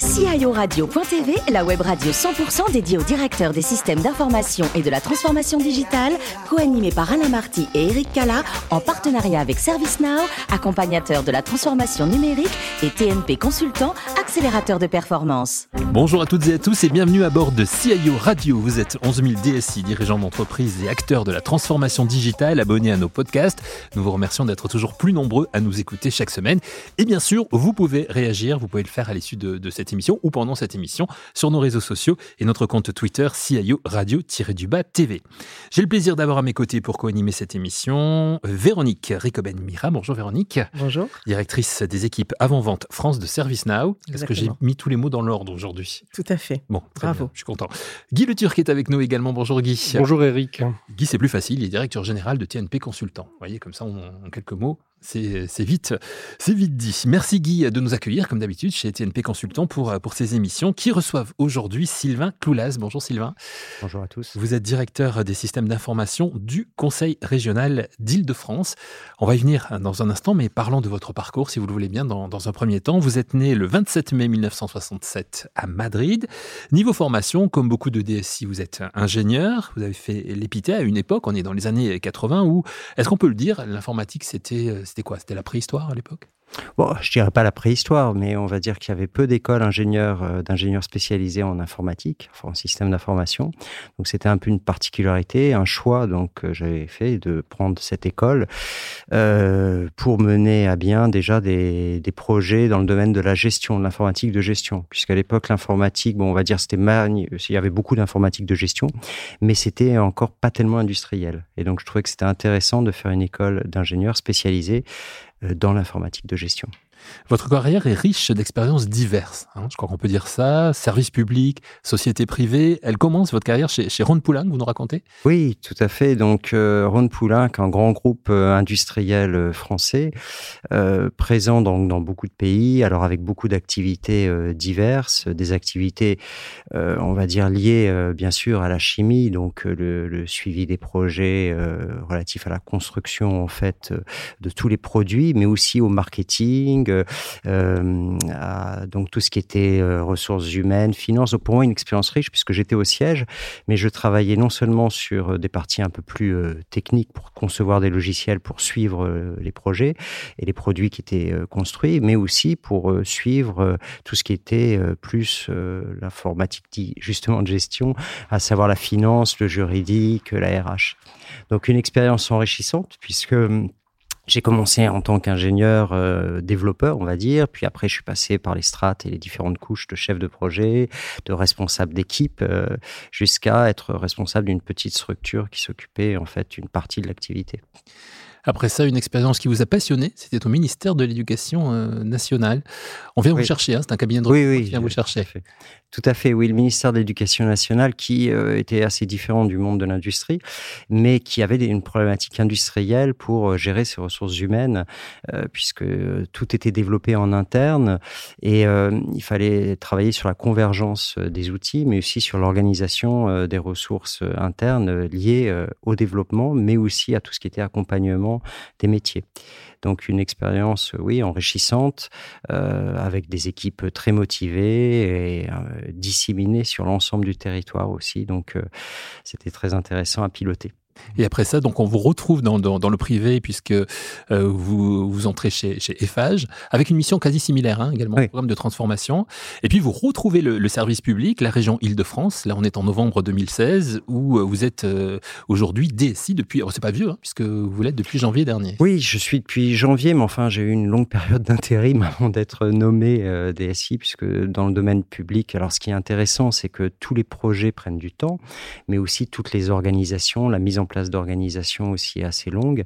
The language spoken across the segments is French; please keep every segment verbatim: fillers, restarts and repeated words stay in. C I O Radio point T V, la web radio cent pour cent dédiée aux directeurs des systèmes d'information et de la transformation digitale, co-animée par Alain Marty et Eric Calla, en partenariat avec ServiceNow, accompagnateur de la transformation numérique, et T N P Consultant, accélérateur de performance. Bonjour à toutes et à tous et bienvenue à bord de C I O Radio. Vous êtes onze mille D S I, dirigeants d'entreprise et acteurs de la transformation digitale, abonnés à nos podcasts. Nous vous remercions d'être toujours plus nombreux à nous écouter chaque semaine. Et bien sûr, vous pouvez réagir, vous pouvez le faire à l'issue de, de cette émission ou pendant cette émission sur nos réseaux sociaux et notre compte Twitter C I O Radio-T V. J'ai le plaisir d'avoir à mes côtés pour co-animer cette émission Véronique Ricoben Mira. Bonjour Véronique. Bonjour. Directrice des équipes avant-vente France de ServiceNow. Est-ce que j'ai mis tous les mots dans l'ordre aujourd'hui? Tout à fait. Bon, très bravo. Bien, je suis content. Guy Le Turc est avec nous également. Bonjour Guy. Bonjour Eric. Guy, c'est plus facile, il est directeur général de T N P Consultant. Vous voyez, comme ça, on, en quelques mots, c'est, c'est, vite, c'est vite dit. Merci Guy de nous accueillir comme d'habitude chez T N P Consultant pour, pour ces émissions qui reçoivent aujourd'hui Sylvain Coulas. Bonjour Sylvain. Bonjour à tous. Vous êtes directeur des systèmes d'information du Conseil régional d'Ile-de-France. On va y venir dans un instant, mais parlons de votre parcours si vous le voulez bien dans, dans un premier temps. Vous êtes né le vingt-sept mai mille neuf cent soixante-sept à Madrid. Niveau formation, comme beaucoup de D S I, vous êtes ingénieur. Vous avez fait l'épité à une époque, on est dans les années quatre-vingts, où, est-ce qu'on peut le dire, l'informatique c'était... C'était quoi? C'était la préhistoire à l'époque? Bon, je ne dirais pas la préhistoire, mais on va dire qu'il y avait peu d'écoles d'ingénieurs, euh, d'ingénieurs spécialisés en informatique, enfin en système d'information. Donc c'était un peu une particularité, un choix donc, que j'avais fait de prendre cette école euh, pour mener à bien déjà des, des projets dans le domaine de la gestion, de l'informatique de gestion. Puisqu'à l'époque, l'informatique, bon, on va dire c'était magnifique, il y avait beaucoup d'informatique de gestion, mais c'était encore pas tellement industriel. Et donc je trouvais que c'était intéressant de faire une école d'ingénieurs spécialisés dans l'informatique de gestion. Votre carrière est riche d'expériences diverses, hein, je crois qu'on peut dire ça, service public, société privée. Elle commence votre carrière chez, chez Rhône-Poulenc, vous nous racontez? Oui, tout à fait. Donc euh, Rhône-Poulenc, un grand groupe euh, industriel français, euh, présent dans, dans beaucoup de pays, alors avec beaucoup d'activités euh, diverses, des activités, euh, on va dire, liées euh, bien sûr à la chimie, donc euh, le, le suivi des projets euh, relatifs à la construction en fait euh, de tous les produits, mais aussi au marketing. Euh, à, donc tout ce qui était euh, ressources humaines, finances, pour moi une expérience riche puisque j'étais au siège, mais je travaillais non seulement sur des parties un peu plus euh, techniques pour concevoir des logiciels, pour suivre euh, les projets et les produits qui étaient euh, construits, mais aussi pour euh, suivre euh, tout ce qui était euh, plus euh, l'informatique dit, justement de gestion, à savoir la finance, le juridique, la R H. Donc une expérience enrichissante puisque j'ai commencé en tant qu'ingénieur euh, développeur, on va dire. Puis après, je suis passé par les strates et les différentes couches de chef de projet, de responsable d'équipe, euh, jusqu'à être responsable d'une petite structure qui s'occupait en fait d'une partie de l'activité. Après ça, une expérience qui vous a passionné, c'était au ministère de l'Éducation nationale. On vient oui. vous chercher, hein, c'est un cabinet de oui, recrutement oui, qui vient vous chercher. Tout à fait. Tout à fait, oui, le ministère de l'Éducation nationale qui euh, était assez différent du monde de l'industrie, mais qui avait une problématique industrielle pour gérer ses ressources humaines, euh, puisque tout était développé en interne et euh, il fallait travailler sur la convergence des outils, mais aussi sur l'organisation euh, des ressources internes liées euh, au développement, mais aussi à tout ce qui était accompagnement des métiers. Donc une expérience, oui, enrichissante, euh, avec des équipes très motivées et euh, disséminées sur l'ensemble du territoire aussi. Donc euh, c'était très intéressant à piloter. Et après ça, donc on vous retrouve dans, dans, dans le privé puisque euh, vous, vous entrez chez, chez Eiffage avec une mission quasi similaire, hein, également, oui. Un programme de transformation. Et puis vous retrouvez le, le service public, la région Île-de-France. Là, on est en novembre deux mille seize où vous êtes euh, aujourd'hui D S I depuis. Alors, c'est pas vieux, hein, puisque vous l'êtes depuis janvier dernier. Oui, je suis depuis janvier, mais enfin j'ai eu une longue période d'intérim avant d'être nommé euh, D S I, puisque dans le domaine public, alors ce qui est intéressant, c'est que tous les projets prennent du temps, mais aussi toutes les organisations, la mise en place d'organisation aussi assez longue.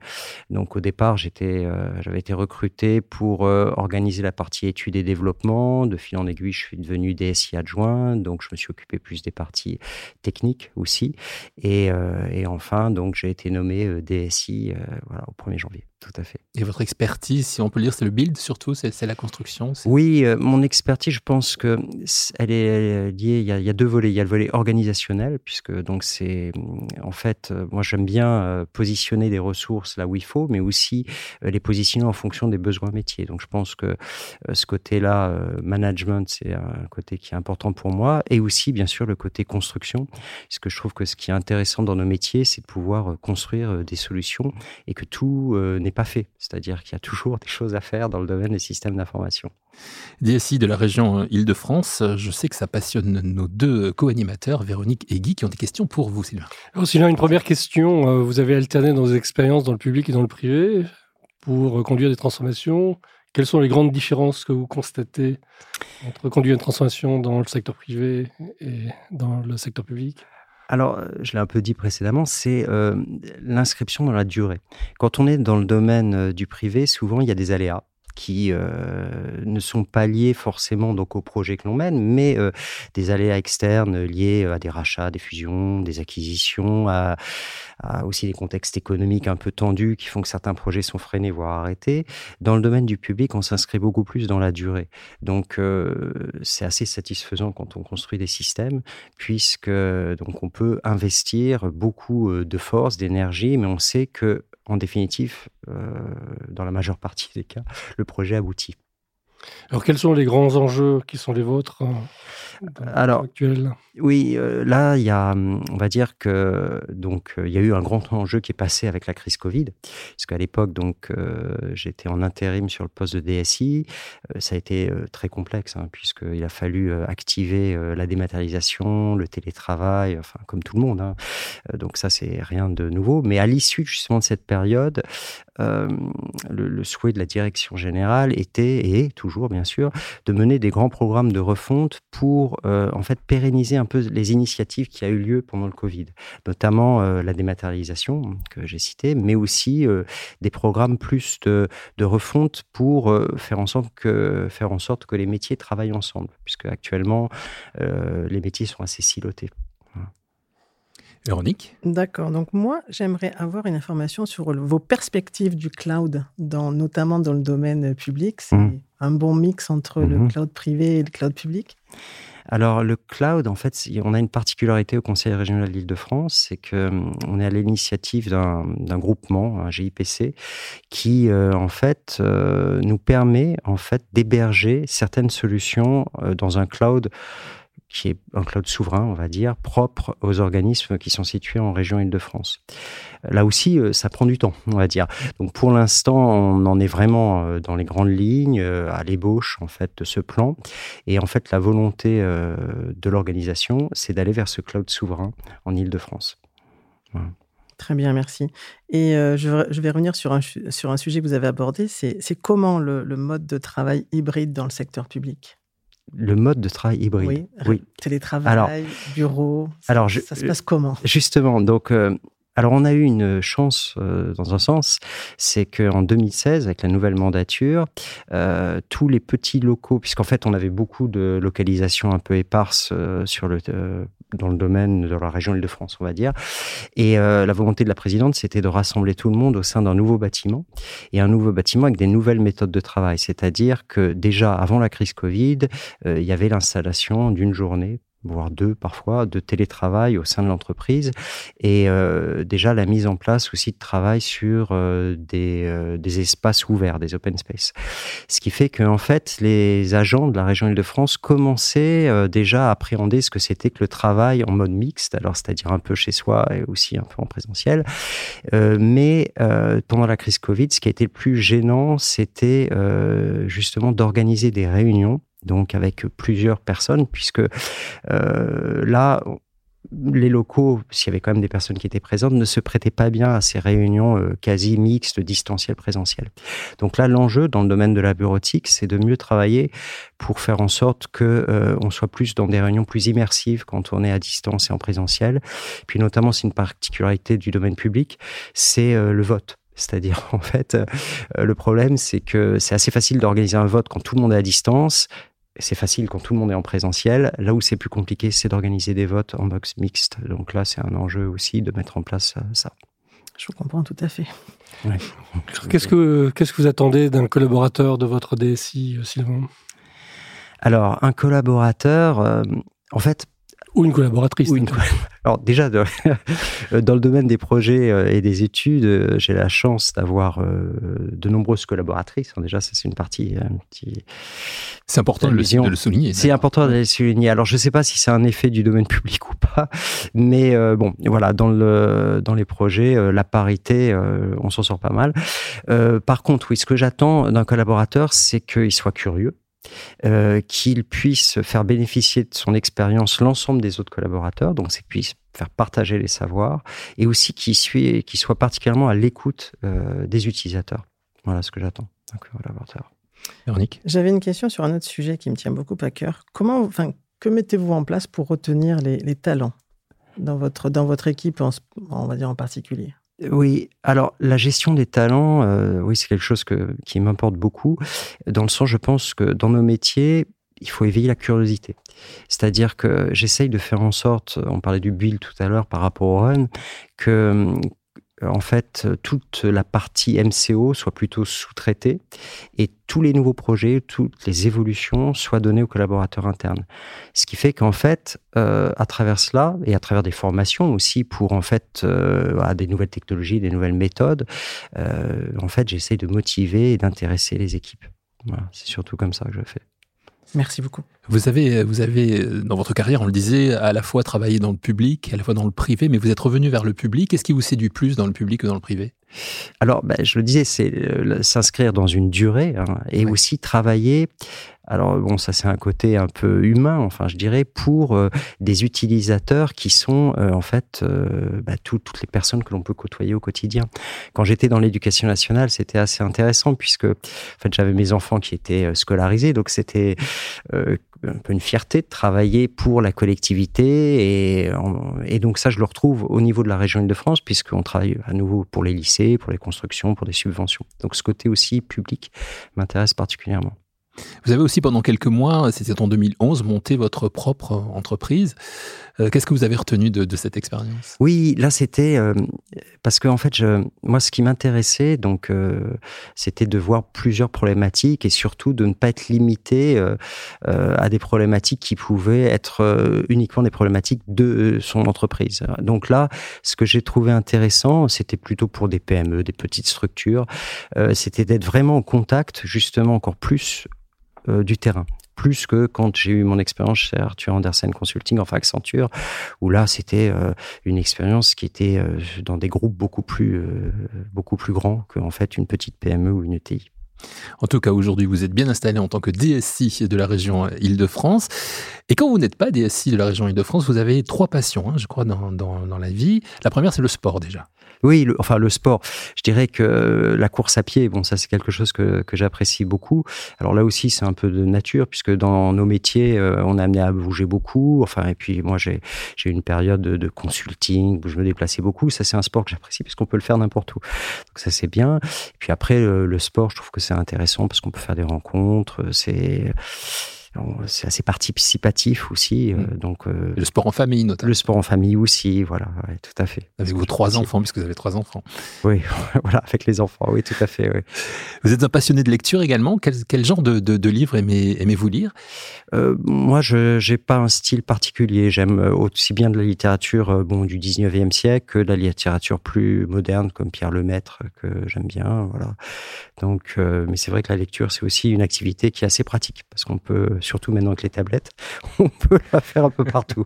Donc au départ, j'étais, euh, j'avais été recruté pour euh, organiser la partie études et développement. De fil en aiguille, je suis devenu D S I adjoint, donc je me suis occupé plus des parties techniques aussi. Et, euh, et enfin, donc j'ai été nommé D S I euh, voilà, au premier janvier. Tout à fait. Et votre expertise, si on peut le dire, c'est le build surtout, c'est, c'est la construction c'est... Oui, euh, mon expertise, je pense qu'elle est liée, il y, a, il y a deux volets. Il y a le volet organisationnel, puisque donc c'est, en fait, moi j'aime bien positionner des ressources là où il faut, mais aussi les positionner en fonction des besoins métiers. Donc je pense que ce côté-là, management, c'est un côté qui est important pour moi, et aussi bien sûr le côté construction, puisque je trouve que ce qui est intéressant dans nos métiers, c'est de pouvoir construire des solutions et que tout euh, n'est pas fait. C'est-à-dire qu'il y a toujours des choses à faire dans le domaine des systèmes d'information. D S I de la région Île-de-France, je sais que ça passionne nos deux co-animateurs, Véronique et Guy, qui ont des questions pour vous, Sylvain. Alors Sylvain, une première question. Vous avez alterné dans des expériences dans le public et dans le privé pour conduire des transformations. Quelles sont les grandes différences que vous constatez entre conduire une transformation dans le secteur privé et dans le secteur public ? Alors, je l'ai un peu dit précédemment, c'est euh, l'inscription dans la durée. Quand on est dans le domaine du privé, souvent, il y a des aléas qui euh, ne sont pas liés forcément donc, au projet que l'on mène, mais euh, des aléas externes liés à des rachats, des fusions, des acquisitions, à, à aussi des contextes économiques un peu tendus qui font que certains projets sont freinés, voire arrêtés. Dans le domaine du public, on s'inscrit beaucoup plus dans la durée. Donc, euh, c'est assez satisfaisant quand on construit des systèmes, puisque donc, on peut investir beaucoup de force, d'énergie, mais on sait que en définitive, euh, dans la majeure partie des cas, le projet aboutit. Alors, quels sont les grands enjeux qui sont les vôtres euh, Alors, actuels ? Oui, euh, là, il y a, on va dire que donc il y a eu un grand enjeu qui est passé avec la crise Covid, parce qu'à l'époque, donc euh, j'étais en intérim sur le poste de D S I. Euh, ça a été euh, très complexe, hein, puisqu'il a fallu euh, activer euh, la dématérialisation, le télétravail, enfin comme tout le monde. Hein. Euh, donc ça, c'est rien de nouveau. Mais à l'issue justement de cette période, euh, le, le souhait de la direction générale était et toujours bien sûr, de mener des grands programmes de refonte pour euh, en fait pérenniser un peu les initiatives qui ont eu lieu pendant le Covid, notamment euh, la dématérialisation que j'ai citée, mais aussi euh, des programmes plus de, de refonte pour euh, faire, en sorte que, faire en sorte que les métiers travaillent ensemble, puisque actuellement euh, les métiers sont assez silotés. Véronique ? D'accord. Donc moi, j'aimerais avoir une information sur vos perspectives du cloud, dans, notamment dans le domaine public. C'est mmh. un bon mix entre mmh. le cloud privé et le cloud public. Alors, le cloud, en fait, on a une particularité au Conseil régional d'Ile-de-France, c'est qu'on est à l'initiative d'un, d'un groupement, un G I P C, qui, euh, en fait, euh, nous permet en fait, d'héberger certaines solutions euh, dans un cloud qui est un cloud souverain, on va dire, propre aux organismes qui sont situés en région Île-de-France. Là aussi, ça prend du temps, on va dire. Donc, pour l'instant, on en est vraiment dans les grandes lignes, à l'ébauche, en fait, de ce plan. Et en fait, la volonté de l'organisation, c'est d'aller vers ce cloud souverain en Île-de-France. Voilà. Très bien, merci. Et euh, je, je vais revenir sur un, sur un sujet que vous avez abordé, c'est, c'est comment le, le mode de travail hybride dans le secteur public ? Le mode de travail hybride. Oui, oui. Télétravail, alors, bureau, ça, alors je, ça se passe comment ? Justement, donc, euh, alors on a eu une chance euh, dans un sens, c'est qu'en deux mille seize, avec la nouvelle mandature, euh, tous les petits locaux, puisqu'en fait on avait beaucoup de localisations un peu éparses euh, sur le, euh, dans le domaine de la région Île-de-France, on va dire, et euh, la volonté de la présidente, c'était de rassembler tout le monde au sein d'un nouveau bâtiment, et un nouveau bâtiment avec des nouvelles méthodes de travail, c'est-à-dire que déjà avant la crise Covid, euh, il y avait l'installation d'une journée, voire deux parfois, de télétravail au sein de l'entreprise et euh, déjà la mise en place aussi de travail sur euh, des, euh, des espaces ouverts, des open space. Ce qui fait qu'en fait, les agents de la région Île-de-France commençaient euh, déjà à appréhender ce que c'était que le travail en mode mixte, alors c'est-à-dire un peu chez soi et aussi un peu en présentiel. Euh, mais euh, pendant la crise Covid, ce qui a été le plus gênant, c'était euh, justement d'organiser des réunions donc avec plusieurs personnes, puisque euh, là, les locaux, s'il y avait quand même des personnes qui étaient présentes, ne se prêtaient pas bien à ces réunions euh, quasi mixtes, distancielles, présentielles. Donc là, l'enjeu dans le domaine de la bureautique, c'est de mieux travailler pour faire en sorte qu'on euh, soit plus dans des réunions plus immersives quand on est à distance et en présentiel. Puis notamment, c'est une particularité du domaine public, c'est euh, le vote. C'est-à-dire, en fait, euh, le problème, c'est que c'est assez facile d'organiser un vote quand tout le monde est à distance. C'est facile quand tout le monde est en présentiel. Là où c'est plus compliqué, c'est d'organiser des votes en box mixte. Donc là, c'est un enjeu aussi de mettre en place ça. Je vous comprends tout à fait. Ouais. Qu'est-ce que, qu'est-ce que vous attendez d'un collaborateur de votre D S I, Sylvain ? Alors, un collaborateur, euh, en fait... Ou une collaboratrice. Ou une... Alors déjà, dans le domaine des projets et des études, j'ai la chance d'avoir de nombreuses collaboratrices. Déjà, ça, c'est une partie... Un petit... C'est important de le, de le souligner. C'est important de le souligner. Alors, je ne sais pas si c'est un effet du domaine public ou pas, mais euh, bon, voilà, dans, le, dans les projets, la parité, euh, on s'en sort pas mal. Euh, par contre, oui, ce que j'attends d'un collaborateur, c'est qu'il soit curieux. Euh, qu'il puisse faire bénéficier de son expérience l'ensemble des autres collaborateurs, donc qu'il puisse faire partager les savoirs, et aussi qu'il soit, qu'il soit particulièrement à l'écoute euh, des utilisateurs. Voilà ce que j'attends d'un collaborateur. Véronique ? J'avais une question sur un autre sujet qui me tient beaucoup à cœur. Comment, enfin, que mettez-vous en place pour retenir les, les talents dans votre, dans votre équipe, en, on va dire en particulier ? Oui, alors la gestion des talents, euh, oui, c'est quelque chose que, qui m'importe beaucoup. Dans le sens, je pense que dans nos métiers, il faut éveiller la curiosité. C'est-à-dire que j'essaye de faire en sorte, on parlait du build tout à l'heure par rapport au run, que... en fait, toute la partie M C O soit plutôt sous-traitée et tous les nouveaux projets, toutes les évolutions soient données aux collaborateurs internes. Ce qui fait qu'en fait, euh, à travers cela et à travers des formations aussi pour en fait euh, à des nouvelles technologies, des nouvelles méthodes, euh, en fait, j'essaie de motiver et d'intéresser les équipes. Voilà, c'est surtout comme ça que je fais. Merci beaucoup. Vous avez, vous avez, dans votre carrière, on le disait, à la fois travaillé dans le public, à la fois dans le privé, mais vous êtes revenu vers le public. Qu'est-ce qui vous séduit plus dans le public que dans le privé ? Alors, ben, je le disais, c'est euh, s'inscrire dans une durée hein, et ouais. aussi travailler... Alors, bon, ça, c'est un côté un peu humain, enfin, je dirais, pour euh, des utilisateurs qui sont, euh, en fait, euh, bah, tout, toutes les personnes que l'on peut côtoyer au quotidien. Quand j'étais dans l'éducation nationale, c'était assez intéressant puisque, en fait, j'avais mes enfants qui étaient scolarisés, donc c'était... Euh, un peu une fierté de travailler pour la collectivité et, et donc ça je le retrouve au niveau de la région Île-de-France puisqu'on travaille à nouveau pour les lycées, pour les constructions, pour des subventions. Donc ce côté aussi public m'intéresse particulièrement. Vous avez aussi pendant quelques mois, c'était en deux mille onze, monté votre propre entreprise. Euh, qu'est-ce que vous avez retenu de, de cette expérience ? Oui, là c'était euh, parce que en fait, je, moi ce qui m'intéressait, donc euh, c'était de voir plusieurs problématiques et surtout de ne pas être limité euh, euh, à des problématiques qui pouvaient être euh, uniquement des problématiques de euh, son entreprise. Donc là, ce que j'ai trouvé intéressant, c'était plutôt pour des P M E, des petites structures. Euh, c'était d'être vraiment en contact, justement encore plus. Euh, du terrain. Plus que quand j'ai eu mon expérience chez Arthur Andersen Consulting, enfin Accenture, où là, c'était euh, une expérience qui était euh, dans des groupes beaucoup plus, euh, beaucoup plus grands qu'en fait une petite P M E ou une E T I. En tout cas, aujourd'hui, vous êtes bien installé en tant que D S I de la région Île-de-France. Et quand vous n'êtes pas D S I de la région Île-de-France, vous avez trois passions, hein, je crois, dans, dans, dans la vie. La première, c'est le sport, déjà. Oui, le, enfin, le sport. Je dirais que la course à pied, bon, ça, c'est quelque chose que, que j'apprécie beaucoup. Alors là aussi, c'est un peu de nature, puisque dans nos métiers, on est amené à bouger beaucoup. Enfin, et puis, moi, j'ai, j'ai une période de, de consulting où je me déplaçais beaucoup. Ça, c'est un sport que j'apprécie, puisqu'on peut le faire n'importe où. Donc, ça, c'est bien. Et puis après, le, le sport, je trouve que c'est intéressant parce qu'on peut faire des rencontres, c'est, c'est assez participatif aussi. Mmh. Donc, euh, le sport en famille notamment. Le sport en famille aussi, voilà, ouais, tout à fait. Avec vos trois enfants, puisque vous avez trois enfants. Oui, voilà, avec les enfants, oui, tout à fait. Oui. Vous êtes un passionné de lecture également. Quel, quel genre de, de, de livres aimez, aimez-vous lire ? euh, Moi, je n'ai pas un style particulier. J'aime aussi bien de la littérature bon, du dix-neuvième siècle que de la littérature plus moderne, comme Pierre Lemaitre, que j'aime bien. Voilà. Donc, euh, mais c'est vrai que la lecture, c'est aussi une activité qui est assez pratique, parce qu'on peut, surtout maintenant avec les tablettes, on peut la faire un peu partout.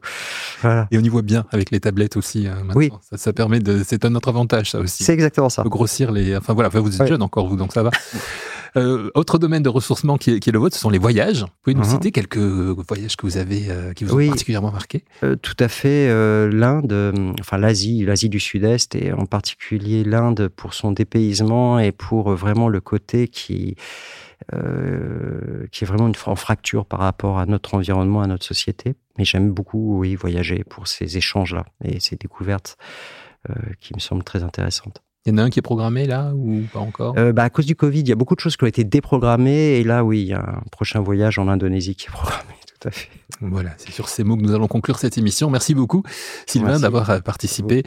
Voilà. Et on y voit bien avec les tablettes aussi, hein, maintenant. Oui. Ça, ça permet de... C'est un autre avantage, ça aussi. C'est exactement ça. De grossir les... Enfin, voilà, enfin, vous êtes oui. jeune encore, vous, donc ça va. Euh, autre domaine de ressourcement qui est, qui est le vôtre, ce sont les voyages. Vous pouvez nous uh-huh. citer quelques voyages que vous avez, euh, qui vous oui. ont particulièrement marqué ? euh, Tout à fait. Euh, l'Inde, euh, enfin l'Asie, l'Asie du Sud-Est, et en particulier l'Inde pour son dépaysement et pour euh, vraiment le côté qui... Euh, qui est vraiment une fracture par rapport à notre environnement, à notre société. Mais j'aime beaucoup, oui, voyager pour ces échanges-là et ces découvertes euh, qui me semblent très intéressantes. Il y en a un qui est programmé là ou pas encore ? euh, bah, À cause du Covid, il y a beaucoup de choses qui ont été déprogrammées. Et là, oui, il y a un prochain voyage en Indonésie qui est programmé, tout à fait. Voilà, c'est sur ces mots que nous allons conclure cette émission. Merci beaucoup, Sylvain, Merci. d'avoir participé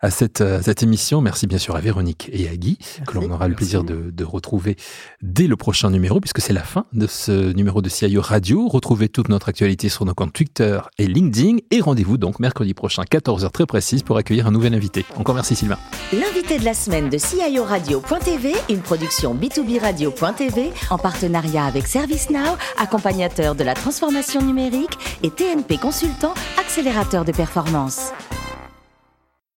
à cette, à cette émission. Merci bien sûr à Véronique et à Guy, Merci. que l'on aura Merci. le plaisir de, de retrouver dès le prochain numéro, puisque c'est la fin de ce numéro de C I O Radio. Retrouvez toute notre actualité sur nos comptes Twitter et LinkedIn. Et rendez-vous donc mercredi prochain, quatorze heures très précise, pour accueillir un nouvel invité. Encore merci, Sylvain. L'invité de la semaine de C I O Radio point T V, une production B deux B Radio point T V, en partenariat avec ServiceNow, accompagnateur de la transformation numérique, et T N P Consultant, accélérateur de performance.